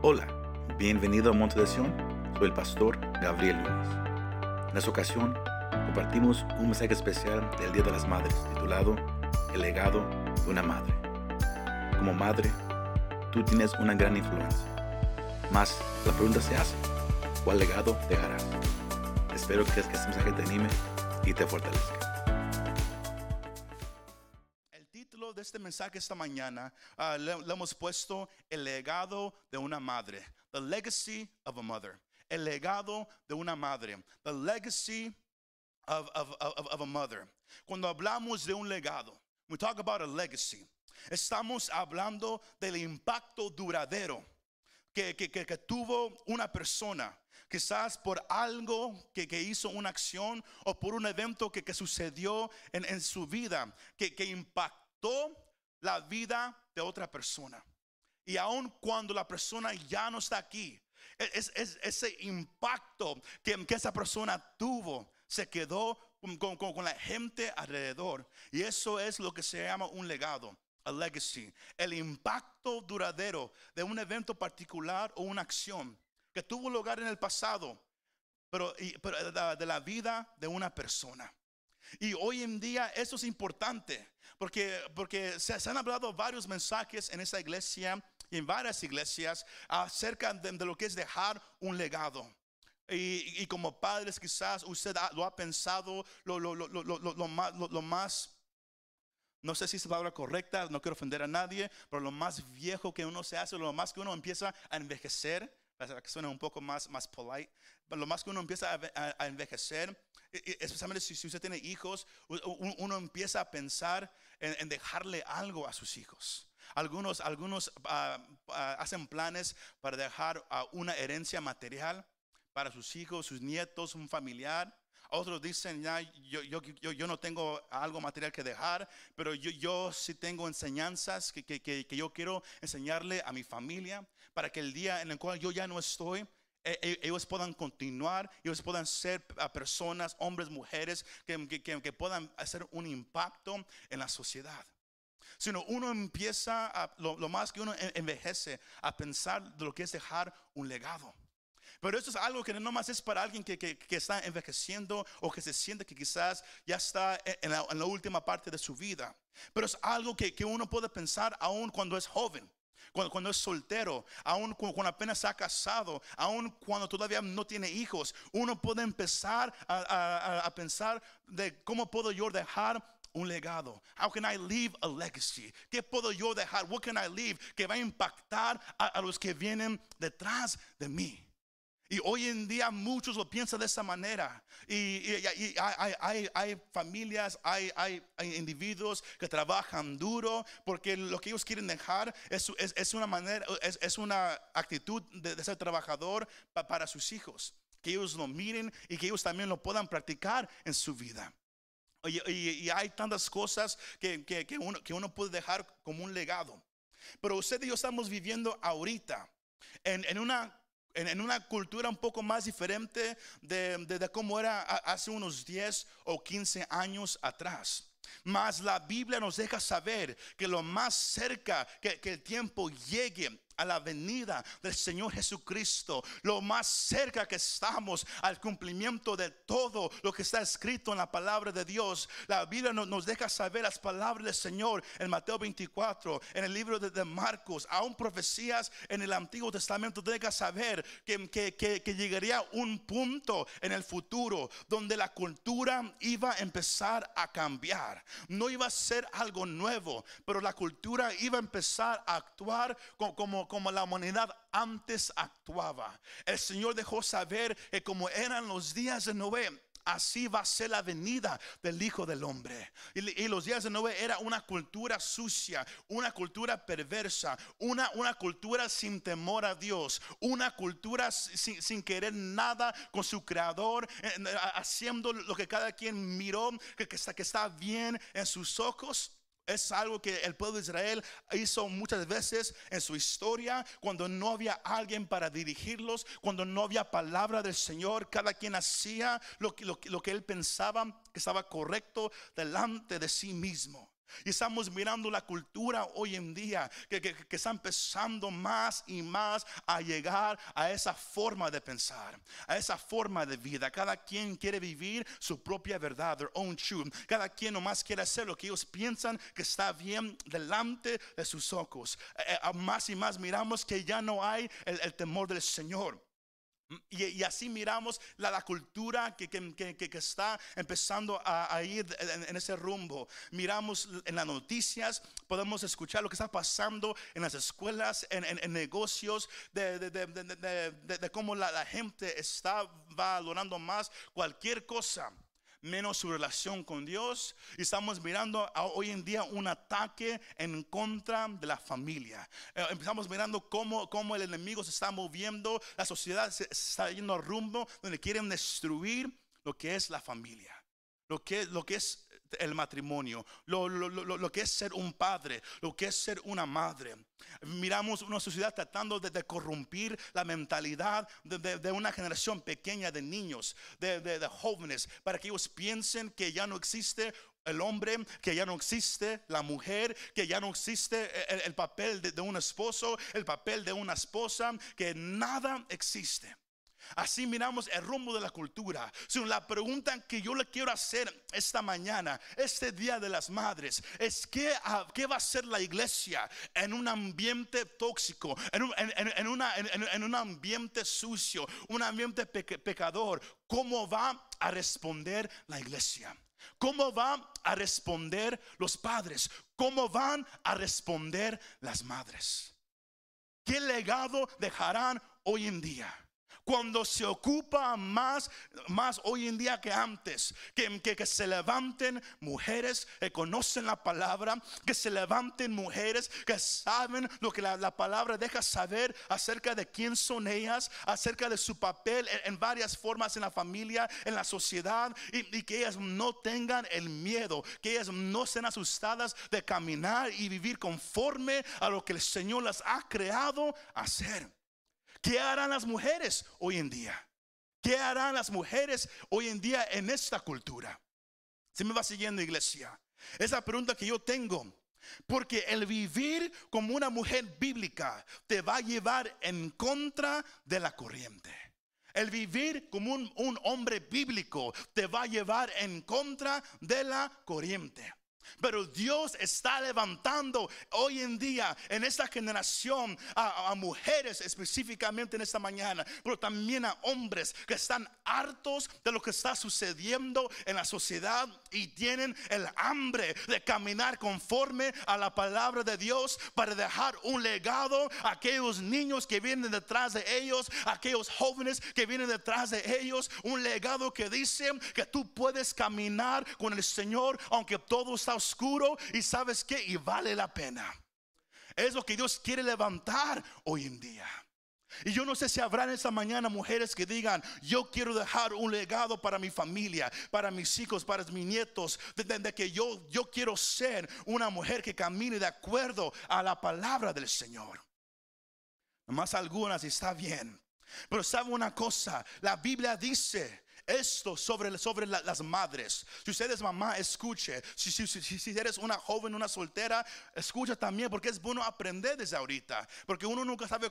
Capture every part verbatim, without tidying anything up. Hola, bienvenido a Monte de Sion. Soy el pastor Gabriel Luna. En esta ocasión compartimos un mensaje especial del Día de las Madres titulado El legado de una madre. Como madre, tú tienes una gran influencia. Mas la pregunta se hace, ¿cuál legado dejarás? Espero que este mensaje te anime y te fortalezca. De este mensaje esta mañana uh, le, le hemos puesto el legado de una madre, the legacy of a mother, el legado de una madre, the legacy of, of, of, of a mother. Cuando hablamos de un legado, we talk about a legacy, estamos hablando del impacto duradero que, que, que, que tuvo una persona, quizás por algo que, que hizo una acción o por un evento que, que sucedió en, en su vida, que, que impactó la vida de otra persona. Y aun cuando la persona ya no está aquí, es, es, ese impacto que, que esa persona tuvo se quedó con, con, con la gente alrededor. Y eso es lo que se llama un legado, a legacy, el impacto duradero de un evento particular o una acción que tuvo lugar en el pasado, pero, pero de la vida de una persona. Y hoy en día eso es importante porque, porque se, se han hablado varios mensajes en esta iglesia y en varias iglesias acerca de, de lo que es dejar un legado. Y, y como padres quizás usted ha, lo ha pensado lo, lo, lo, lo, lo, lo, lo, lo más, no sé si es la palabra correcta, no quiero ofender a nadie, pero lo más viejo que uno se hace, lo más que uno empieza a envejecer, para que suene un poco más, más polite, pero lo más que uno empieza a, a, a envejecer, especialmente si usted tiene hijos, uno empieza a pensar en dejarle algo a sus hijos. Algunos, algunos uh, uh, hacen planes para dejar uh, una herencia material para sus hijos, sus nietos, un familiar. Otros dicen, ya, yo, yo, yo, yo no tengo algo material que dejar, pero yo, yo sí tengo enseñanzas que, que, que, que yo quiero enseñarle a mi familia para que el día en el cual yo ya no estoy, ellos puedan continuar, ellos puedan ser personas, hombres, mujeres que, que, que puedan hacer un impacto en la sociedad. Sino uno empieza, a, lo, lo más que uno envejece, a pensar de lo que es dejar un legado. Pero esto es algo que no más es para alguien que, que, que está envejeciendo o que se siente que quizás ya está en la, en la última parte de su vida. Pero es algo que, que uno puede pensar aún cuando es joven. Cuando, cuando es soltero, aún cuando apenas se ha casado, aún cuando todavía no tiene hijos, uno puede empezar a, a, a pensar de cómo puedo yo dejar un legado. How can I leave a legacy? ¿Qué puedo yo dejar? What can I leave? Que va a impactar a, a los que vienen detrás de mí. Y hoy en día muchos lo piensan de esa manera. Y, y, y hay, hay, hay familias, hay, hay, hay individuos que trabajan duro porque lo que ellos quieren dejar es, es, es una manera, es, es una actitud de, de ser trabajador pa, para sus hijos. Que ellos lo miren y que ellos también lo puedan practicar en su vida. Y, y, y hay tantas cosas que, que, que, uno, que uno puede dejar como un legado. Pero usted y yo estamos viviendo ahorita en, en una En una cultura un poco más diferente de, de, de cómo era hace unos diez o quince años atrás. Mas la Biblia nos deja saber que lo más cerca que, que el tiempo llegue a la venida del Señor Jesucristo, lo más cerca que estamos al cumplimiento de todo lo que está escrito en la palabra de Dios. La Biblia no, nos deja saber las palabras del Señor en Mateo veinticuatro, en el libro de, de Marcos, aún profecías en el Antiguo Testamento deja saber que, que, que, que llegaría un punto en el futuro donde la cultura iba a empezar a cambiar. No iba a ser algo nuevo, pero la cultura iba a empezar a actuar como, como como la humanidad antes actuaba. El Señor dejó saber que como eran los días de Noé, así va a ser la venida del Hijo del Hombre. Y, y los días de Noé era una cultura sucia, una cultura perversa, una, una cultura sin temor a Dios, una cultura sin, sin querer nada con su creador, haciendo lo que cada quien miró que, que, está, que está bien en sus ojos. Es algo que el pueblo de Israel hizo muchas veces en su historia, cuando no había alguien para dirigirlos, cuando no había palabra del Señor. Cada quien hacía lo que, lo, lo que él pensaba que estaba correcto delante de sí mismo. Y estamos mirando la cultura hoy en día que, que, que está empezando más y más a llegar a esa forma de pensar, a esa forma de vida. Cada quien quiere vivir su propia verdad, their own truth. Cada quien nomás quiere hacer lo que ellos piensan que está bien delante de sus ojos. eh, eh, Más y más miramos que ya no hay el, el temor del Señor. Y, y así miramos la, la cultura que, que, que, que está empezando a, a ir en, en ese rumbo. Miramos en las noticias, podemos escuchar lo que está pasando en las escuelas, en, en, en negocios, de, de, de, de, de, de, de cómo la, la gente está valorando más cualquier cosa menos su relación con Dios. Y estamos mirando hoy en día un ataque en contra de la familia. eh, Empezamos mirando cómo, cómo el enemigo se está moviendo. La sociedad se está yendo a rumbo donde quieren destruir lo que es la familia, Lo que, lo que es el matrimonio, lo, lo, lo, lo que es ser un padre, lo que es ser una madre. Miramos una sociedad tratando de, de corrompir la mentalidad de, de, de una generación pequeña de niños, de, de, de jóvenes, para que ellos piensen que ya no existe el hombre, que ya no existe la mujer, que ya no existe el, el papel de, de un esposo, el papel de una esposa, que nada existe. Así miramos el rumbo de la cultura. La pregunta que yo le quiero hacer esta mañana, este día de las madres, es ¿qué, qué va a hacer la iglesia en un ambiente tóxico, en un, en, en una, en, en un ambiente sucio, un ambiente pe- pecador? ¿Cómo va a responder la iglesia? ¿Cómo van a responder los padres? ¿Cómo van a responder las madres? ¿Qué legado dejarán hoy en día? Cuando se ocupa más, más hoy en día que antes, que, que, que se levanten mujeres que conocen la palabra, que se levanten mujeres que saben lo que la, la palabra deja saber acerca de quién son ellas, acerca de su papel en, en varias formas en la familia, en la sociedad, y, y que ellas no tengan el miedo, que ellas no sean asustadas de caminar y vivir conforme a lo que el Señor las ha creado hacer. ¿Qué harán las mujeres hoy en día? ¿Qué harán las mujeres hoy en día en esta cultura? ¿Se me va siguiendo, iglesia? Esa pregunta que yo tengo, porque el vivir como una mujer bíblica te va a llevar en contra de la corriente. El vivir como un, un hombre bíblico te va a llevar en contra de la corriente. Pero Dios está levantando hoy en día en esta generación a, a mujeres específicamente en esta mañana, pero también a hombres que están hartos de lo que está sucediendo en la sociedad y tienen el hambre de caminar conforme a la palabra de Dios para dejar un legado a aquellos niños que vienen detrás de ellos, a aquellos jóvenes que vienen detrás de ellos, un legado que dice que tú puedes caminar con el Señor aunque todo está oscuro, y sabes que y vale la pena. Es lo que Dios quiere levantar hoy en día. Y yo no sé si habrán esta mañana mujeres que digan: yo quiero dejar un legado para mi familia, para mis hijos, para mis nietos, de, de, de que yo, yo quiero ser una mujer que camine de acuerdo a la palabra del Señor. Nomás algunas, y está bien. Pero sabe una cosa, la Biblia dice esto sobre, sobre la, las madres. Si usted es mamá, escuche. Si, si, si, si eres una joven, una soltera, escucha también, porque es bueno aprender desde ahorita, porque uno nunca sabe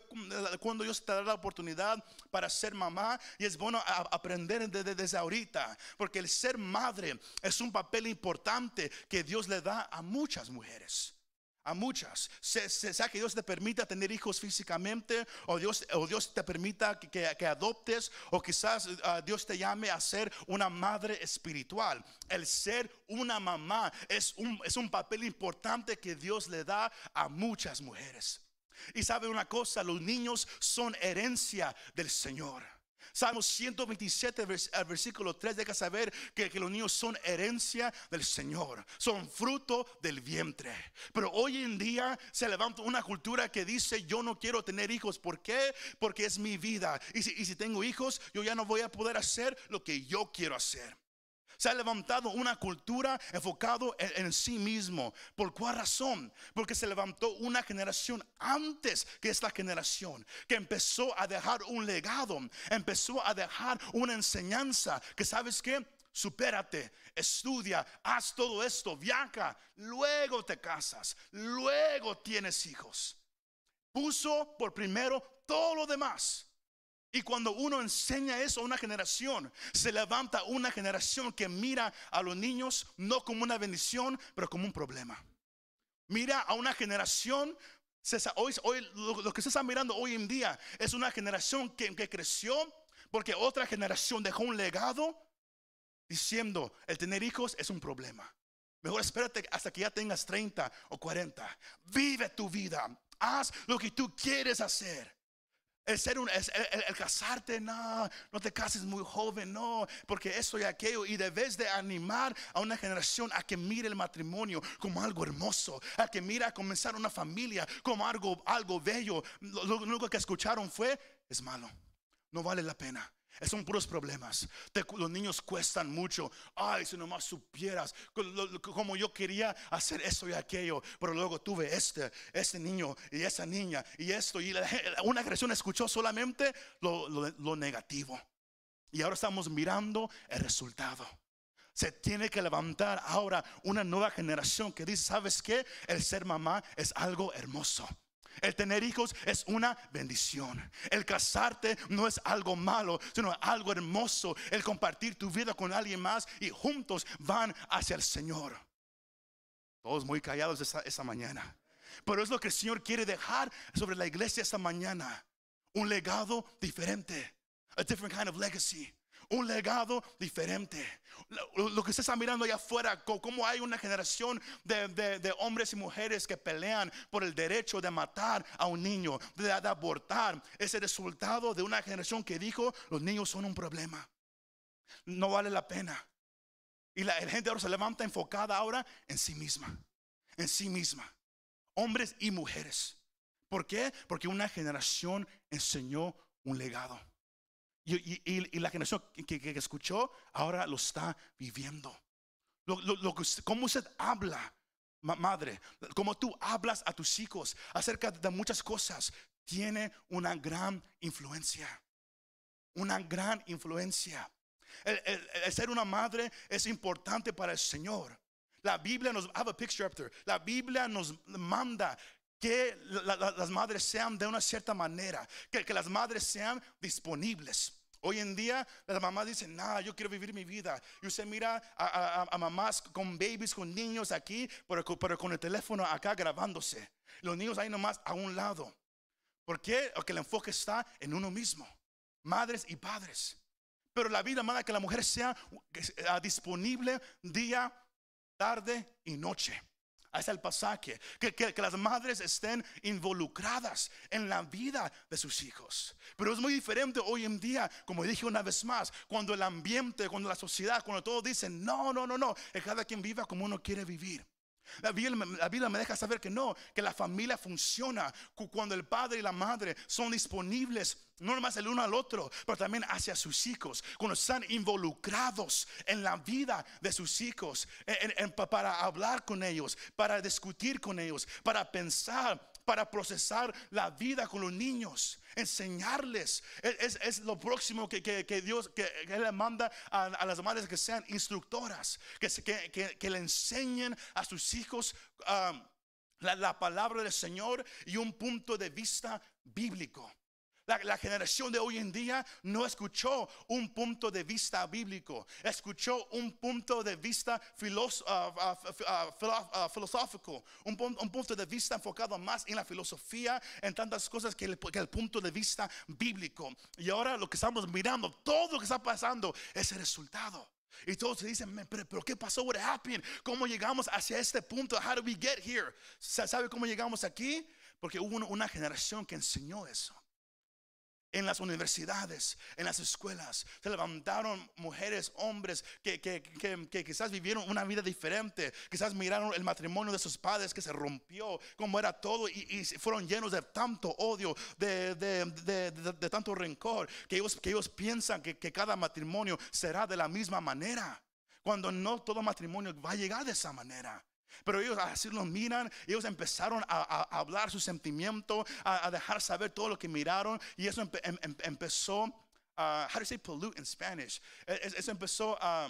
cuándo Dios te dará la oportunidad para ser mamá. Y es bueno a, aprender de, de, desde ahorita, porque el ser madre es un papel importante que Dios le da a muchas mujeres. A muchas, sea que Dios te permita tener hijos físicamente, o Dios, o Dios te permita que, que, que adoptes, o quizás uh, Dios te llame a ser una madre espiritual. El ser una mamá es un, es un papel importante que Dios le da a muchas mujeres. Y sabe una cosa, los niños son herencia del Señor. Salmos ciento veintisiete, versículo tres, deja saber que, que los niños son herencia del Señor, son fruto del vientre. Pero hoy en día se levanta una cultura que dice: yo no quiero tener hijos. ¿Por qué? Porque es mi vida, y si, y si tengo hijos, yo ya no voy a poder hacer lo que yo quiero hacer. Se ha levantado una cultura enfocado en, en sí mismo. ¿Por cuál razón? Porque se levantó una generación antes que esta generación, que empezó a dejar un legado, empezó a dejar una enseñanza, que sabes que supérate, estudia, haz todo esto, viaja, luego te casas, luego tienes hijos. Puso por primero todo lo demás. Y cuando uno enseña eso a una generación, se levanta una generación que mira a los niños no como una bendición, pero como un problema. Mira a una generación, hoy, hoy, lo, lo que se está mirando hoy en día es una generación que, que creció porque otra generación dejó un legado diciendo el tener hijos es un problema. Mejor espérate hasta que ya tengas treinta o cuarenta. Vive tu vida, haz lo que tú quieres hacer. El, ser un, el, el, el casarte, no, no te cases muy joven, no, porque eso y aquello. Y debes de animar a una generación a que mire el matrimonio como algo hermoso, a que mire a comenzar una familia como algo, algo bello. Lo, lo único que escucharon fue, es malo, no vale la pena. Son puros problemas. Te, los niños cuestan mucho. Ay, si nomás supieras como yo quería hacer eso y aquello, pero luego tuve este, este niño y esa niña y esto. Y la, una generación escuchó solamente lo, lo, lo negativo. Y ahora estamos mirando el resultado. Se tiene que levantar ahora una nueva generación que dice, ¿sabes qué? El ser mamá es algo hermoso. El tener hijos es una bendición. El casarte no es algo malo, sino algo hermoso. El compartir tu vida con alguien más y juntos van hacia el Señor. Todos muy callados esta, esta mañana. Pero es lo que el Señor quiere dejar sobre la iglesia esta mañana. Un legado diferente. A different kind of legacy. Un legado diferente. Lo que usted está mirando allá afuera, como hay una generación de, de, de hombres y mujeres que pelean por el derecho de matar a un niño, de, de abortar. Es el resultado de una generación que dijo, los niños son un problema, no vale la pena. Y la, la gente ahora se levanta enfocada ahora en sí misma, en sí misma. Hombres y mujeres. ¿Por qué? Porque una generación enseñó un legado. Y, y, y la generación que, que escuchó ahora lo está viviendo. Lo, lo, lo, ¿Cómo usted habla, madre? ¿Cómo tú hablas a tus hijos acerca de muchas cosas? Tiene una gran influencia. Una gran influencia. El, el, el ser una madre es importante para el Señor. La Biblia nos... I have a picture up there. La Biblia nos manda que la, la, las madres sean de una cierta manera, que, que las madres sean disponibles. Hoy en día las mamás dicen, nah, yo quiero vivir mi vida. Y usted mira a, a, a mamás con babies, con niños aquí, pero, pero con el teléfono acá grabándose. Los niños ahí nomás a un lado. ¿Por qué? Porque el enfoque está en uno mismo. Madres y padres. Pero la vida manda que la mujer sea disponible día, tarde y noche. Ahí está el pasaje, que, que, que las madres estén involucradas en la vida de sus hijos. Pero es muy diferente hoy en día, como dije una vez más, cuando el ambiente, cuando la sociedad, cuando todos dicen no, no, no, no, que cada quien viva como uno quiere vivir. La Biblia, la Biblia me deja saber que no, que la familia funciona cuando el padre y la madre son disponibles, no nomás el uno al otro, pero también hacia sus hijos, cuando están involucrados en la vida de sus hijos, en, en, para hablar con ellos, para discutir con ellos, para pensar, para procesar la vida con los niños, enseñarles. Es, es lo próximo que, que, que Dios que, que le manda a, a las madres, que sean instructoras, que, que, que, que le enseñen a sus hijos um, la, la palabra del Señor y un punto de vista bíblico. La, la generación de hoy en día no escuchó un punto de vista bíblico, escuchó un punto de vista filoso, uh, uh, uh, uh, filosófico, un, un punto de vista enfocado más en la filosofía, en tantas cosas que el, que el punto de vista bíblico. Y ahora lo que estamos mirando, todo lo que está pasando es el resultado. Y todos se dicen, pero, pero ¿qué pasó? What happened? ¿Cómo llegamos hacia este punto? How did we get here? ¿Sabe cómo llegamos aquí? Porque hubo una generación que enseñó eso. En las universidades, en las escuelas, se levantaron mujeres, hombres que, que, que, que quizás vivieron una vida diferente. Quizás miraron el matrimonio de sus padres que se rompió, como era todo, y, y fueron llenos de tanto odio, de, de, de, de, de tanto rencor, que ellos, que ellos piensan que, que cada matrimonio será de la misma manera, cuando no todo matrimonio va a llegar de esa manera. Pero ellos así lo miran. Ellos empezaron a, a hablar su sentimiento, a, a dejar saber todo lo que miraron. Y eso empe, em, em, empezó a, uh, how do you say pollute in Spanish? Eso empezó a,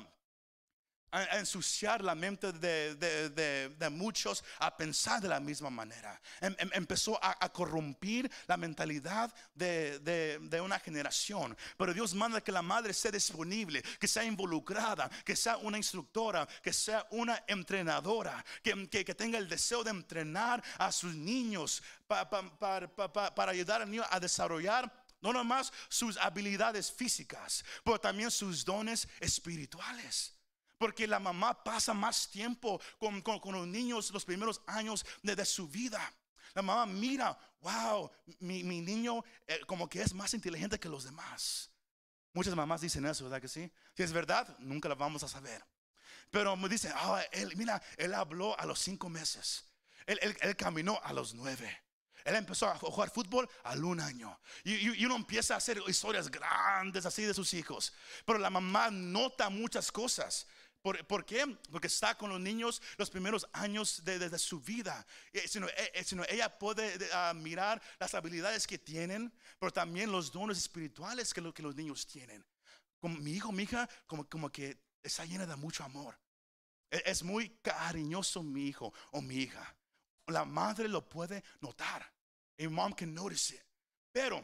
a ensuciar la mente de, de, de, de muchos a pensar de la misma manera. Em, em, empezó a, a corrompir la mentalidad de, de, de una generación. Pero Dios manda que la madre sea disponible, que sea involucrada, que sea una instructora, que sea una entrenadora, que, que, que tenga el deseo de entrenar a sus niños pa, pa, pa, pa, pa, para ayudar al niño a desarrollar no nomás sus habilidades físicas, pero también sus dones espirituales. Porque la mamá pasa más tiempo con, con, con los niños los primeros años de, de su vida. La mamá mira, wow, mi, mi niño eh, como que es más inteligente que los demás. Muchas mamás dicen eso, ¿verdad que sí? Si es verdad, nunca lo vamos a saber. Pero me dicen, oh, él, mira, él habló a los cinco meses. Él, él, él caminó a los nueve. Él empezó a jugar fútbol al un año. Y, y, y uno empieza a hacer historias grandes así de sus hijos. Pero la mamá nota muchas cosas. ¿Por, ¿Por qué? Porque está con los niños los primeros años de, de, de su vida. Eh, sino, eh, sino ella puede de, uh, mirar las habilidades que tienen, pero también los dones espirituales que, lo, que los niños tienen. Como mi hijo, mi hija, como, como que está llena de mucho amor. Es, es muy cariñoso mi hijo o mi hija. La madre lo puede notar. A mom can notice it. Pero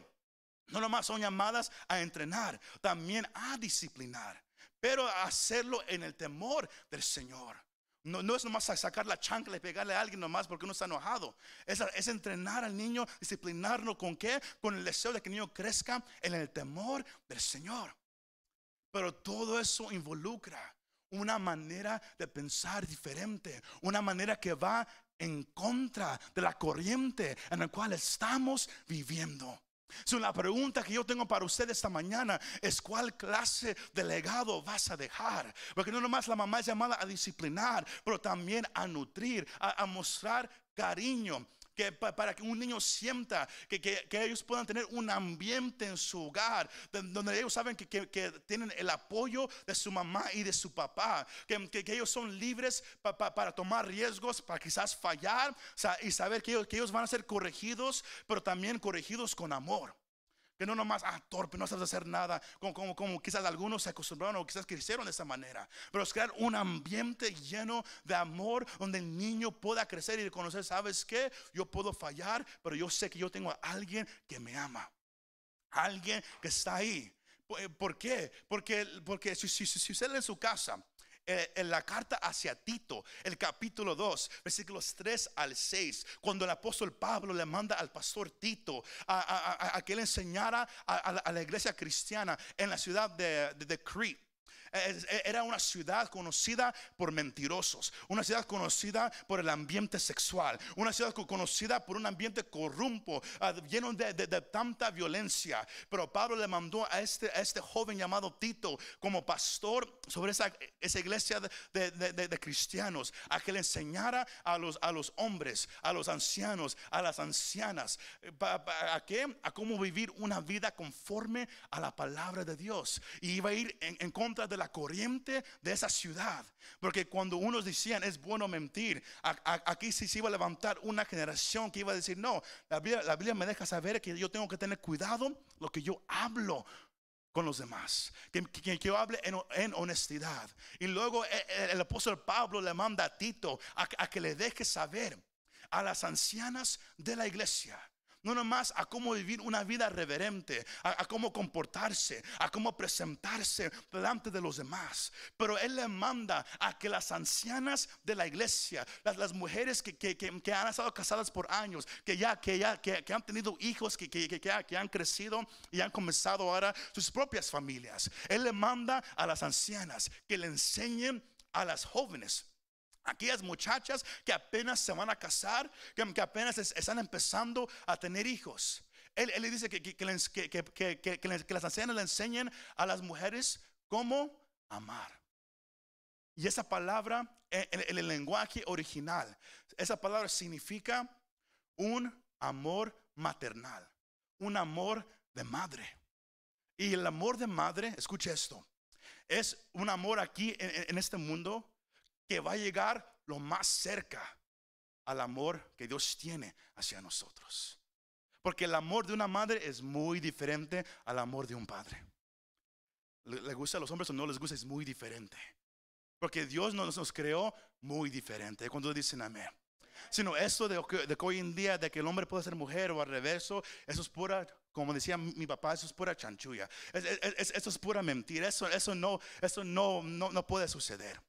no nomás son llamadas a entrenar, también a disciplinar. Pero hacerlo en el temor del Señor. No, no es nomás sacar la chancla y pegarle a alguien nomás porque uno está enojado. Es, es entrenar al niño, disciplinarlo con qué? Con el deseo de que el niño crezca en el temor del Señor. Pero todo eso involucra una manera de pensar diferente, una manera que va en contra de la corriente en la cual estamos viviendo. So, la pregunta que yo tengo para usted esta mañana es: ¿cuál clase de legado vas a dejar? Porque no nomás la mamá es llamada a disciplinar, pero también a nutrir, a, a mostrar cariño, que, pa, para que un niño sienta que, que, que ellos puedan tener un ambiente en su hogar donde ellos saben que, que, que tienen el apoyo de su mamá y de su papá, que, que, que ellos son libres pa, pa, para tomar riesgos, para quizás fallar, o sea, y saber que ellos, que ellos van a ser corregidos, pero también corregidos con amor. Que no nomás, ah, torpe, no sabes hacer nada, como, como, como quizás algunos se acostumbraron o quizás crecieron de esa manera. Pero es crear un ambiente lleno de amor donde el niño pueda crecer y reconocer, ¿sabes qué? Yo puedo fallar, pero yo sé que yo tengo a alguien que me ama, alguien que está ahí. ¿Por qué? Porque, porque si, si, si usted lee en su casa eh, en la carta hacia Tito, el capítulo dos, versículos tres al seis, cuando el apóstol Pablo le manda al pastor Tito a, a, a, a que le enseñara a, a, a la iglesia cristiana en la ciudad de, de, de Creta. Era una ciudad conocida por mentirosos, una ciudad conocida por el ambiente sexual, una ciudad conocida por un ambiente corrupto, lleno de, de, de tanta violencia. Pero Pablo le mandó a este, a este joven llamado Tito como pastor sobre esa, esa iglesia de, de, de, de cristianos, a que le enseñara a los, a los hombres, a los ancianos, a las ancianas, ¿a, a qué? A cómo vivir una vida conforme a la palabra de Dios. Y iba a ir en, en contra de la corriente de esa ciudad, porque cuando unos decían es bueno mentir, a, a, aquí sí se iba a levantar una generación que iba a decir no, la Biblia, la Biblia me deja saber que yo tengo que tener cuidado lo que yo hablo con los demás, que, que, que yo hable en, en honestidad. Y luego el, el apóstol Pablo le manda a Tito a, a que le deje saber a las ancianas de la iglesia, no nomás a cómo vivir una vida reverente, a, a cómo comportarse, a cómo presentarse delante de los demás. Pero él le manda a que las ancianas de la iglesia, las, las mujeres que, que, que, que han estado casadas por años, que ya, que, ya, que, que han tenido hijos, que, que, que, que han crecido y han comenzado ahora sus propias familias, él le manda a las ancianas que le enseñen a las jóvenes, aquellas muchachas que apenas se van a casar, que, que apenas es, están empezando a tener hijos. Él, él le dice que, que, que, que, que, que, que las ancianas le enseñen a las mujeres cómo amar. Y esa palabra, en, en el lenguaje original, esa palabra significa un amor maternal, un amor de madre. Y el amor de madre, escuche esto, es un amor aquí en, en este mundo que va a llegar lo más cerca al amor que Dios tiene hacia nosotros. Porque el amor de una madre es muy diferente al amor de un padre. ¿Le gusta a los hombres o no les gusta? Es muy diferente. Porque Dios nos, nos creó muy diferente. Cuando dicen amén. Sino esto de, de que hoy en día, de que el hombre puede ser mujer o al revés, eso es pura, como decía mi papá, eso es pura chanchulla. Es, es, eso es pura mentira. Eso, eso, no, eso no, no, no puede suceder.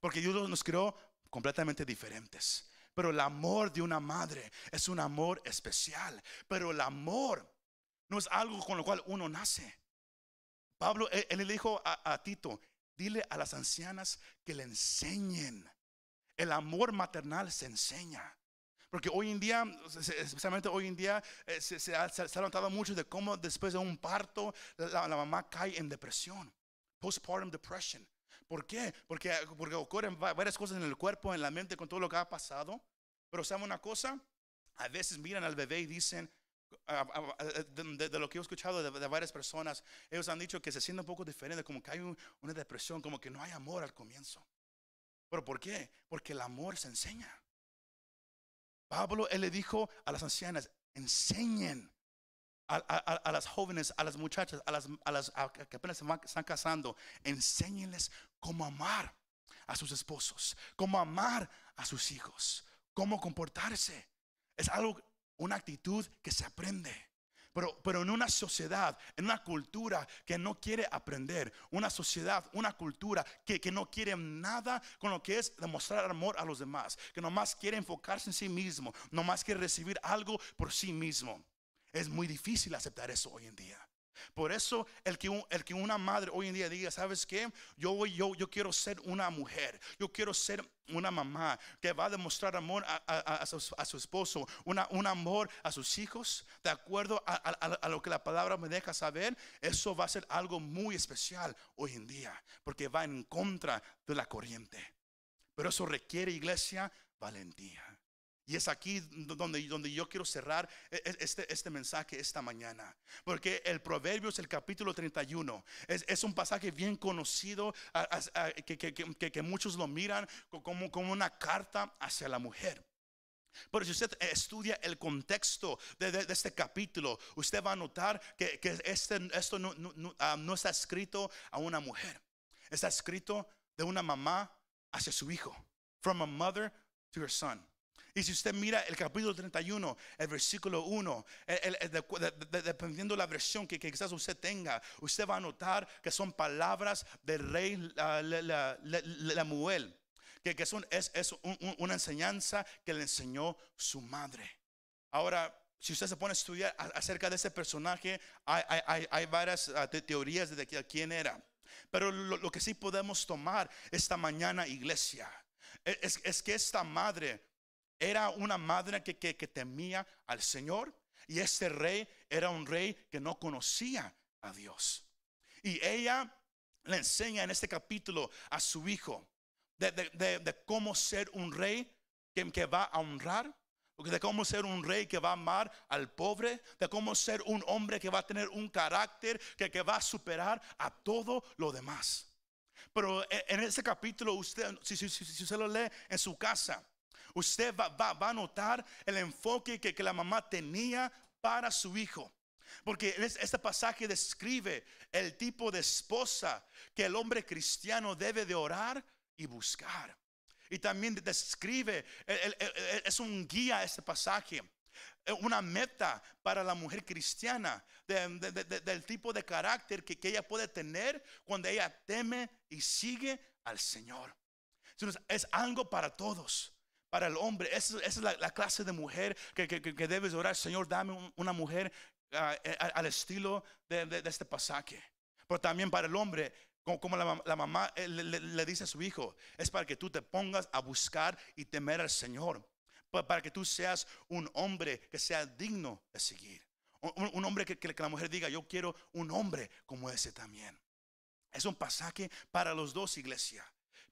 Porque Dios nos creó completamente diferentes. Pero el amor de una madre es un amor especial. Pero el amor no es algo con lo cual uno nace. Pablo, él, él le dijo a, a Tito, dile a las ancianas que le enseñen. El amor maternal se enseña. Porque hoy en día, especialmente hoy en día, se, se, ha, se ha notado mucho de cómo después de un parto la, la mamá cae en depresión. Postpartum depression. ¿Por qué? Porque, porque ocurren varias cosas en el cuerpo, en la mente, con todo lo que ha pasado. Pero ¿saben una cosa? A veces miran al bebé y dicen, de, de, de lo que he escuchado de, de varias personas, ellos han dicho que se siente un poco diferente, como que hay un, una depresión, como que no hay amor al comienzo. ¿Pero por qué? Porque el amor se enseña. Pablo, él le dijo a las ancianas, enseñen a, a, a las jóvenes, a las muchachas, a las, a las a, que apenas se van, están casando, enséñenles cómo amar a sus esposos, cómo amar a sus hijos, cómo comportarse. Es algo, una actitud que se aprende. Pero, pero en una sociedad, en una cultura que no quiere aprender, una sociedad, una cultura que, que no quiere nada con lo que es demostrar amor a los demás, que nomás quiere enfocarse en sí mismo, nomás quiere recibir algo por sí mismo. Es muy difícil aceptar eso hoy en día. Por eso el que, el que una madre hoy en día diga, ¿sabes qué? Yo, yo, yo quiero ser una mujer, yo quiero ser una mamá que va a demostrar amor a, a, a, su, a su esposo, una, un amor a sus hijos, de acuerdo a, a, a lo que la palabra me deja saber. Eso va a ser algo muy especial hoy en día, porque va en contra de la corriente. Pero eso requiere, iglesia, valentía. Y es aquí donde, donde yo quiero cerrar este, este mensaje esta mañana. Porque el Proverbios, el capítulo treinta y uno, es, es un pasaje bien conocido a, a, a, que, que, que, que muchos lo miran como, como una carta hacia la mujer. Pero si usted estudia el contexto de, de, de este capítulo, usted va a notar que, que este, esto no, no, no, uh, no está escrito a una mujer. Está escrito de una mamá hacia su hijo. From a mother to her son. Y si usted mira el capítulo treinta y uno, el versículo uno, el, el, de, de, de, dependiendo la versión que, que quizás usted tenga, usted va a notar que son palabras del rey uh, le, le, le, Lemuel, que, que son, es, es un, un, una enseñanza que le enseñó su madre. Ahora, si usted se pone a estudiar acerca de ese personaje, hay, hay, hay varias teorías de quién era. Pero lo, lo que sí podemos tomar esta mañana, iglesia, es, es que esta madre era una madre que, que, que temía al Señor, y este rey era un rey que no conocía a Dios. Y ella le enseña en este capítulo a su hijo de, de, de, de cómo ser un rey que, que va a honrar, de cómo ser un rey que va a amar al pobre, de cómo ser un hombre que va a tener un carácter que, que va a superar a todo lo demás. Pero en ese capítulo usted, si, si, si usted lo lee en su casa, usted va, va, va a notar el enfoque que, que la mamá tenía para su hijo. Porque este pasaje describe el tipo de esposa que el hombre cristiano debe de orar y buscar. Y también describe, el, el, el, es un guía este pasaje, una meta para la mujer cristiana de, de, de, de, del tipo de carácter que, que ella puede tener cuando ella teme y sigue al Señor. Entonces, es algo para todos. Para el hombre, esa, esa es la, la clase de mujer que, que, que debes orar. Señor, dame una mujer uh, al estilo de, de, de este pasaje. Pero también para el hombre, como, como la, la mamá le, le, le dice a su hijo, es para que tú te pongas a buscar y temer al Señor, para que tú seas un hombre que sea digno de seguir. Un, un hombre que, que la mujer diga, yo quiero un hombre como ese también. Es un pasaje para los dos, iglesia.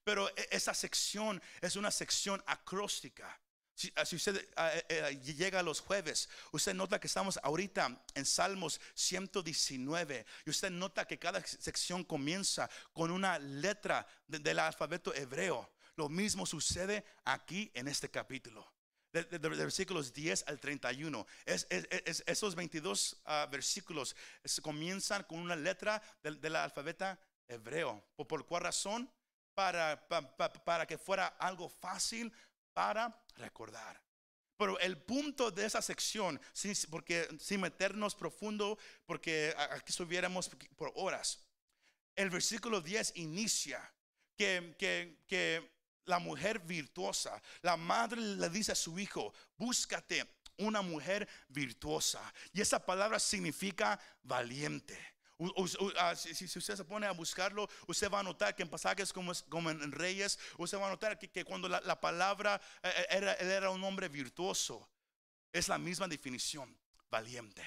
Pero esa sección es una sección acróstica. Si, si usted uh, uh, llega los jueves, usted nota que estamos ahorita en Salmos ciento diecinueve. Y usted nota que cada sección comienza con una letra de, del alfabeto hebreo. Lo mismo sucede aquí en este capítulo. De, de, de versículos diez al treinta y uno. Es, es, es, esos veintidós uh, versículos es, comienzan con una letra del de alfabeto hebreo. ¿Por, por cuál razón? para, pa, pa, para que fuera algo fácil para recordar. Pero el punto de esa sección, sin, porque, sin meternos profundo, porque aquí estuviéramos por horas, el versículo diez inicia que, que, que la mujer virtuosa, la madre le dice a su hijo, búscate una mujer virtuosa. Y esa palabra significa valiente. U, u, u, uh, si, si usted se pone a buscarlo, usted va a notar que en pasajes como, como en Reyes, usted va a notar que, que cuando la, la palabra eh, era, él era un hombre virtuoso, es la misma definición, valiente.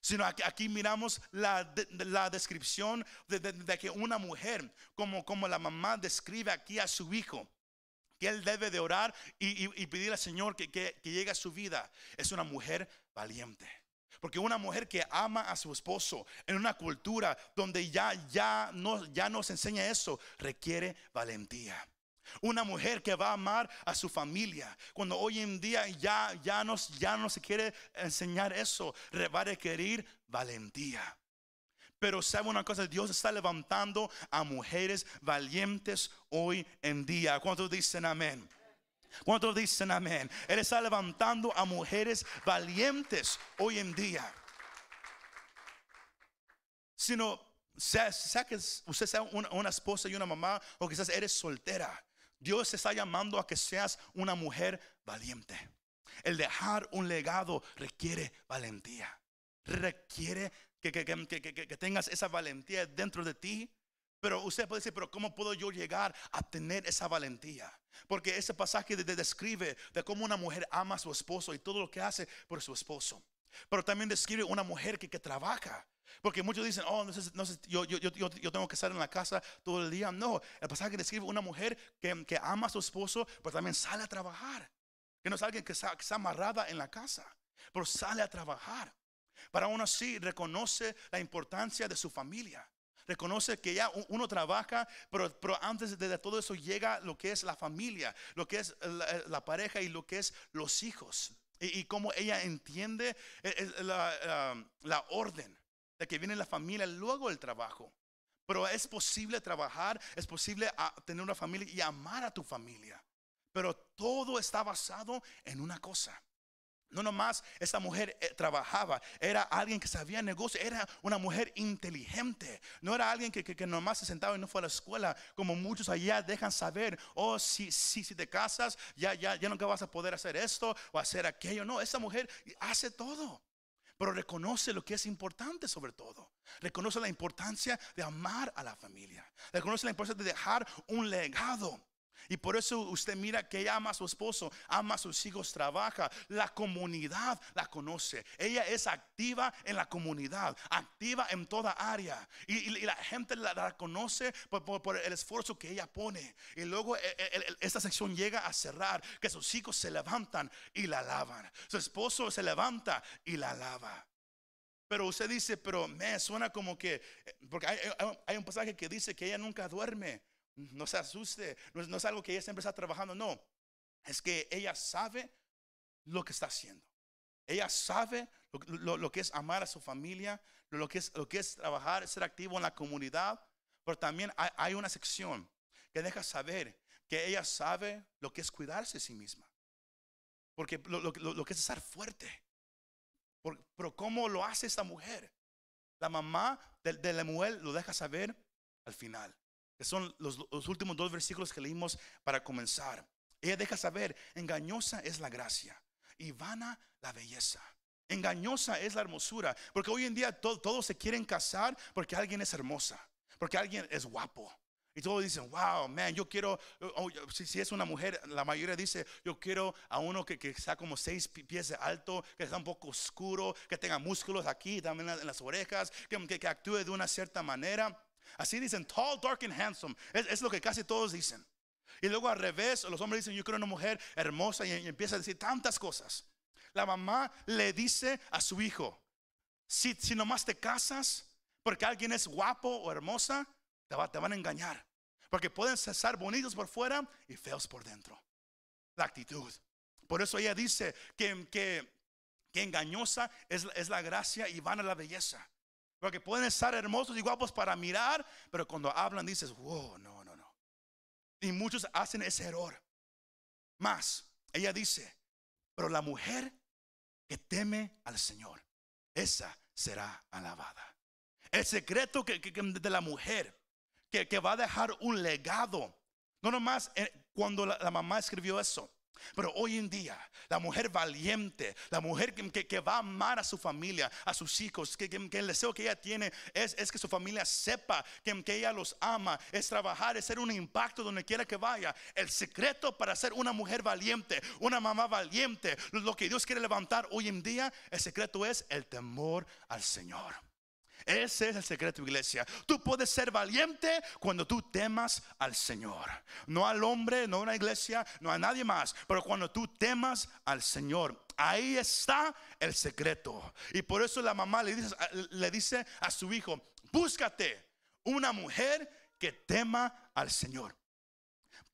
Sino aquí, aquí miramos la, de, la descripción de, de, de que una mujer, como, como la mamá describe aquí a su hijo, que él debe de orar y, y, y pedir al Señor que, que, que llegue a su vida, es una mujer valiente. Porque una mujer que ama a su esposo en una cultura donde ya, ya, no, ya nos enseña eso, requiere valentía. Una mujer que va a amar a su familia, cuando hoy en día ya, ya, nos, ya no se quiere enseñar eso, va a requerir valentía. Pero sabe una cosa, Dios está levantando a mujeres valientes hoy en día. ¿Cuántos dicen amén? ¿Cuántos dicen amén? Él está levantando a mujeres valientes hoy en día. Sino, sea, sea que usted sea una, una esposa y una mamá, o quizás eres soltera, Dios te está llamando a que seas una mujer valiente. El dejar un legado requiere valentía. Requiere que, que, que, que, que tengas esa valentía dentro de ti. Pero usted puede decir, pero ¿cómo puedo yo llegar a tener esa valentía? Porque ese pasaje de, de describe de cómo una mujer ama a su esposo y todo lo que hace por su esposo. Pero también describe una mujer que, que trabaja. Porque muchos dicen, oh, no sé, no sé, yo, yo, yo, yo tengo que estar en la casa todo el día. No, el pasaje describe una mujer que, que ama a su esposo, pero también sale a trabajar. Que no es alguien que está, que está amarrada en la casa, pero sale a trabajar. Pero aún así reconoce la importancia de su familia. Reconoce que ya uno trabaja, pero, pero antes de todo eso llega lo que es la familia, lo que es la, la pareja y lo que es los hijos. Y, y cómo ella entiende la, la, la orden de que viene la familia, luego el trabajo. Pero es posible trabajar, es posible tener una familia y amar a tu familia. Pero todo está basado en una cosa. No nomás esta mujer trabajaba, era alguien que sabía negocio, era una mujer inteligente. No era alguien que, que, que nomás se sentaba y no fue a la escuela, como muchos allá dejan saber. Oh, si, si, si te casas, ya, ya, ya nunca vas a poder hacer esto o hacer aquello. No, esta mujer hace todo, pero reconoce lo que es importante sobre todo. Reconoce la importancia de amar a la familia. Reconoce la importancia de dejar un legado. Y por eso usted mira que ella ama a su esposo, ama a sus hijos, trabaja. La comunidad la conoce. Ella es activa en la comunidad, activa en toda área. Y, y, y la gente la, la conoce por, por, por el esfuerzo que ella pone. Y luego el, el, esta sección llega a cerrar, que sus hijos se levantan y la alaban. Su esposo se levanta y la alaba. Pero usted dice, pero me suena como que, porque hay, hay un pasaje que dice que ella nunca duerme. No se asuste, no es, no es algo que ella siempre está trabajando, no. Es que ella sabe lo que está haciendo. Ella sabe lo, lo, lo que es amar a su familia, lo que es, lo que es trabajar, ser activo en la comunidad. Pero también hay, hay una sección que deja saber que ella sabe lo que es cuidarse a sí misma. Porque lo, lo, lo que es estar fuerte. Por, pero ¿cómo lo hace esta mujer? La mamá de, de Lemuel lo deja saber al final. Que son los, los últimos dos versículos que leímos para comenzar. Ella deja saber, engañosa es la gracia y vana la belleza. Engañosa es la hermosura. Porque hoy en día to, todos se quieren casar porque alguien es hermosa, porque alguien es guapo. Y todos dicen, wow, man, yo quiero, oh, si, si es una mujer, la mayoría dice, yo quiero a uno que, que sea como seis pies de alto, que sea un poco oscuro, que tenga músculos aquí, también en las orejas, que, que, que actúe de una cierta manera. Así dicen, tall, dark and handsome. Es, es lo que casi todos dicen. Y luego al revés, los hombres dicen, yo quiero una mujer hermosa, y, y empieza a decir tantas cosas. La mamá le dice a su hijo, si, si nomás te casas porque alguien es guapo o hermosa, te, va, te van a engañar. Porque pueden estar bonitos por fuera y feos por dentro. La actitud. Por eso ella dice que, que, que engañosa es, es la gracia y vana la belleza. Porque pueden estar hermosos y guapos para mirar, pero cuando hablan dices, wow, no, no, no. Y muchos hacen ese error. Más, ella dice, pero la mujer que teme al Señor, esa será alabada. El secreto que, que, de la mujer que, que va a dejar un legado. No nomás cuando la, la mamá escribió eso, pero hoy en día la mujer valiente, la mujer que, que, que va a amar a su familia, a sus hijos, que, que, que el deseo que ella tiene es, es que su familia sepa que, que ella los ama, es trabajar, es ser un impacto donde quiera que vaya. El secreto para ser una mujer valiente, una mamá valiente, lo que Dios quiere levantar hoy en día, el secreto es el temor al Señor. Ese es el secreto, iglesia. Tú puedes ser valiente cuando tú temas al Señor. No al hombre, no a una iglesia, no a nadie más. Pero cuando tú temas al Señor, ahí está el secreto. Y por eso la mamá le dice, le dice a su hijo, búscate una mujer que tema al Señor.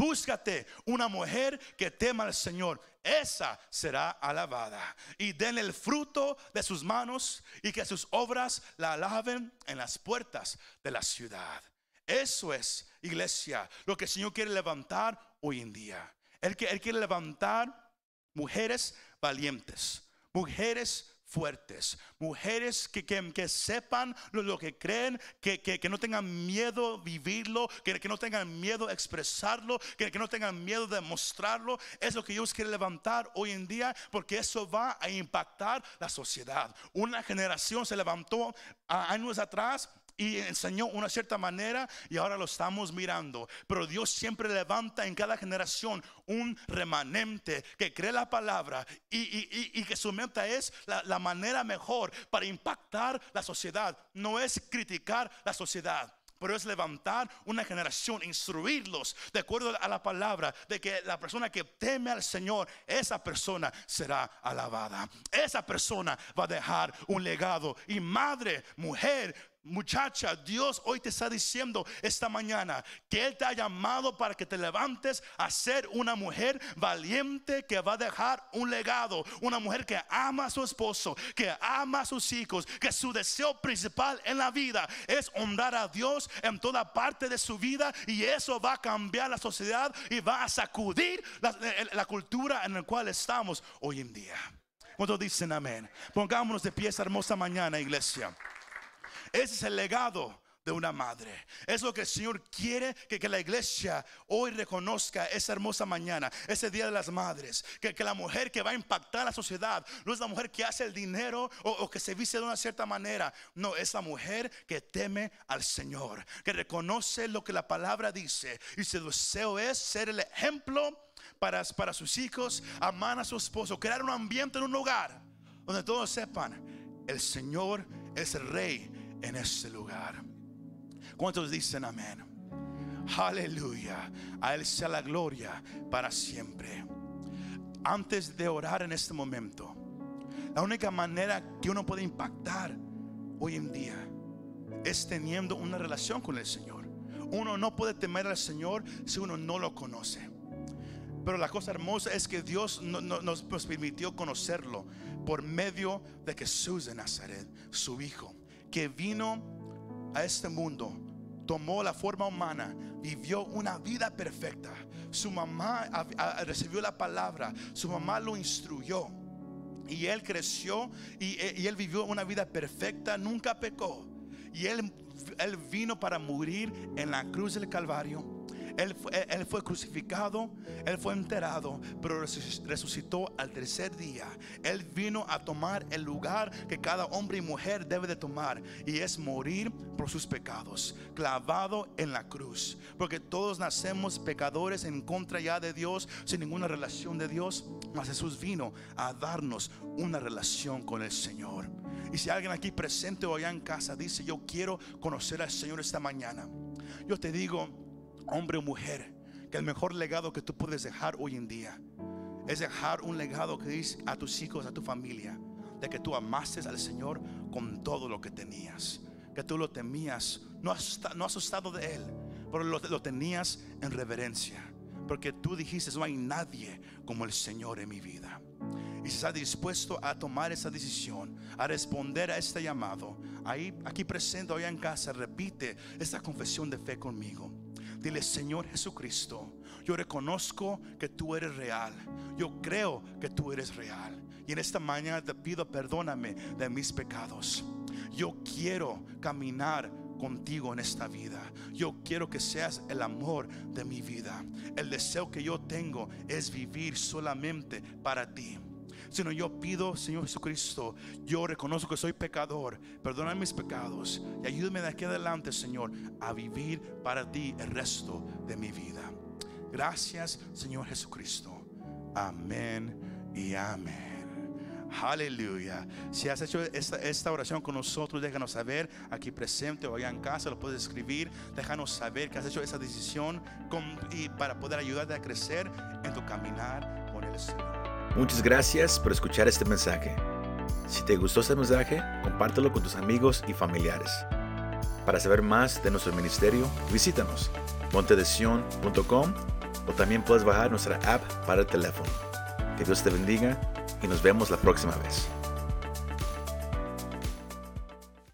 Búscate una mujer que tema al Señor. Esa será alabada. Y den el fruto de sus manos y que sus obras la alaben en las puertas de la ciudad. Eso es, iglesia, lo que el Señor quiere levantar hoy en día. Él, él quiere levantar mujeres valientes, mujeres fuertes, mujeres que, que, que sepan lo, lo que creen, que, que, que no tengan miedo vivirlo, que, que no tengan miedo expresarlo, que, que no tengan miedo de mostrarlo. Es lo que Dios quiere levantar hoy en día, porque eso va a impactar la sociedad. Una generación se levantó años atrás y enseñó una cierta manera y ahora lo estamos mirando. Pero Dios siempre levanta en cada generación un remanente que cree la palabra y, y, y, y que su meta es la, la manera mejor para impactar la sociedad. No es criticar la sociedad, pero es levantar una generación, instruirlos de acuerdo a la palabra, de que la persona que teme al Señor, esa persona será alabada. Esa persona va a dejar un legado. Y madre, mujer, muchacha, Dios hoy te está diciendo esta mañana que Él te ha llamado para que te levantes a ser una mujer valiente que va a dejar un legado. Una mujer que ama a su esposo, que ama a sus hijos, que su deseo principal en la vida es honrar a Dios en toda parte de su vida. Y eso va a cambiar la sociedad y va a sacudir la, la cultura en la cual estamos hoy en día. ¿Cuántos dicen amén? Pongámonos de pie esta hermosa mañana, iglesia. Ese es el legado de una madre. Es lo que el Señor quiere que, que la iglesia hoy reconozca esa hermosa mañana, ese día de las madres, que, que la mujer que va a impactar a la sociedad no es la mujer que hace el dinero o, o que se viste de una cierta manera. No, es la mujer que teme al Señor, que reconoce lo que la palabra dice y su deseo es ser el ejemplo para, para sus hijos, amar a su esposo, crear un ambiente en un hogar donde todos sepan el Señor es el Rey en este lugar. ¿Cuántos dicen amén? Aleluya. A Él sea la gloria para siempre. Antes de orar en este momento, la única manera que uno puede impactar hoy en día es teniendo una relación con el Señor. Uno no puede temer al Señor si uno no lo conoce. Pero la cosa hermosa es que Dios no, no, nos permitió conocerlo por medio de Jesús de Nazaret, su hijo, que vino a este mundo, tomó la forma humana, vivió una vida perfecta. Su mamá a, a, recibió la palabra, su mamá lo instruyó y él creció y, y él vivió una vida perfecta, nunca pecó. Y él, él vino para morir en la cruz del Calvario. Él, él fue crucificado, Él fue enterrado, pero resucitó al tercer día. Él vino a tomar el lugar que cada hombre y mujer debe de tomar, y es morir por sus pecados, clavado en la cruz. Porque todos nacemos pecadores en contra ya de Dios, sin ninguna relación de Dios, mas Jesús vino a darnos una relación con el Señor. Y si alguien aquí presente o allá en casa dice, yo quiero conocer al Señor esta mañana, yo te digo, hombre o mujer, que el mejor legado que tú puedes dejar hoy en día es dejar un legado que dice a tus hijos, a tu familia, de que tú amaste al Señor con todo lo que tenías, que tú lo temías, no asustado, no asustado de Él, pero lo, lo tenías en reverencia, porque tú dijiste, no hay nadie como el Señor en mi vida. Y si estás dispuesto a tomar esa decisión, a responder a este llamado, ahí, aquí presente, allá en casa, repite esta confesión de fe conmigo. Dile, Señor Jesucristo, yo reconozco que tú eres real, yo creo que tú eres real, y en esta mañana te pido perdóname de mis pecados. Yo quiero caminar contigo en esta vida. Yo quiero que seas el amor de mi vida. El deseo que yo tengo es vivir solamente para ti. Sino yo pido, Señor Jesucristo, yo reconozco que soy pecador, perdona mis pecados y ayúdame de aquí adelante, Señor, a vivir para ti el resto de mi vida. Gracias, Señor Jesucristo. Amén y amén. Aleluya. Si has hecho esta, esta oración con nosotros, déjanos saber aquí presente o allá en casa, lo puedes escribir. Déjanos saber que has hecho esa decisión con, y para poder ayudarte a crecer en tu caminar con el Señor. Muchas gracias por escuchar este mensaje. Si te gustó este mensaje, compártelo con tus amigos y familiares. Para saber más de nuestro ministerio, visítanos monte sion punto com o también puedes bajar nuestra app para el teléfono. Que Dios te bendiga y nos vemos la próxima vez.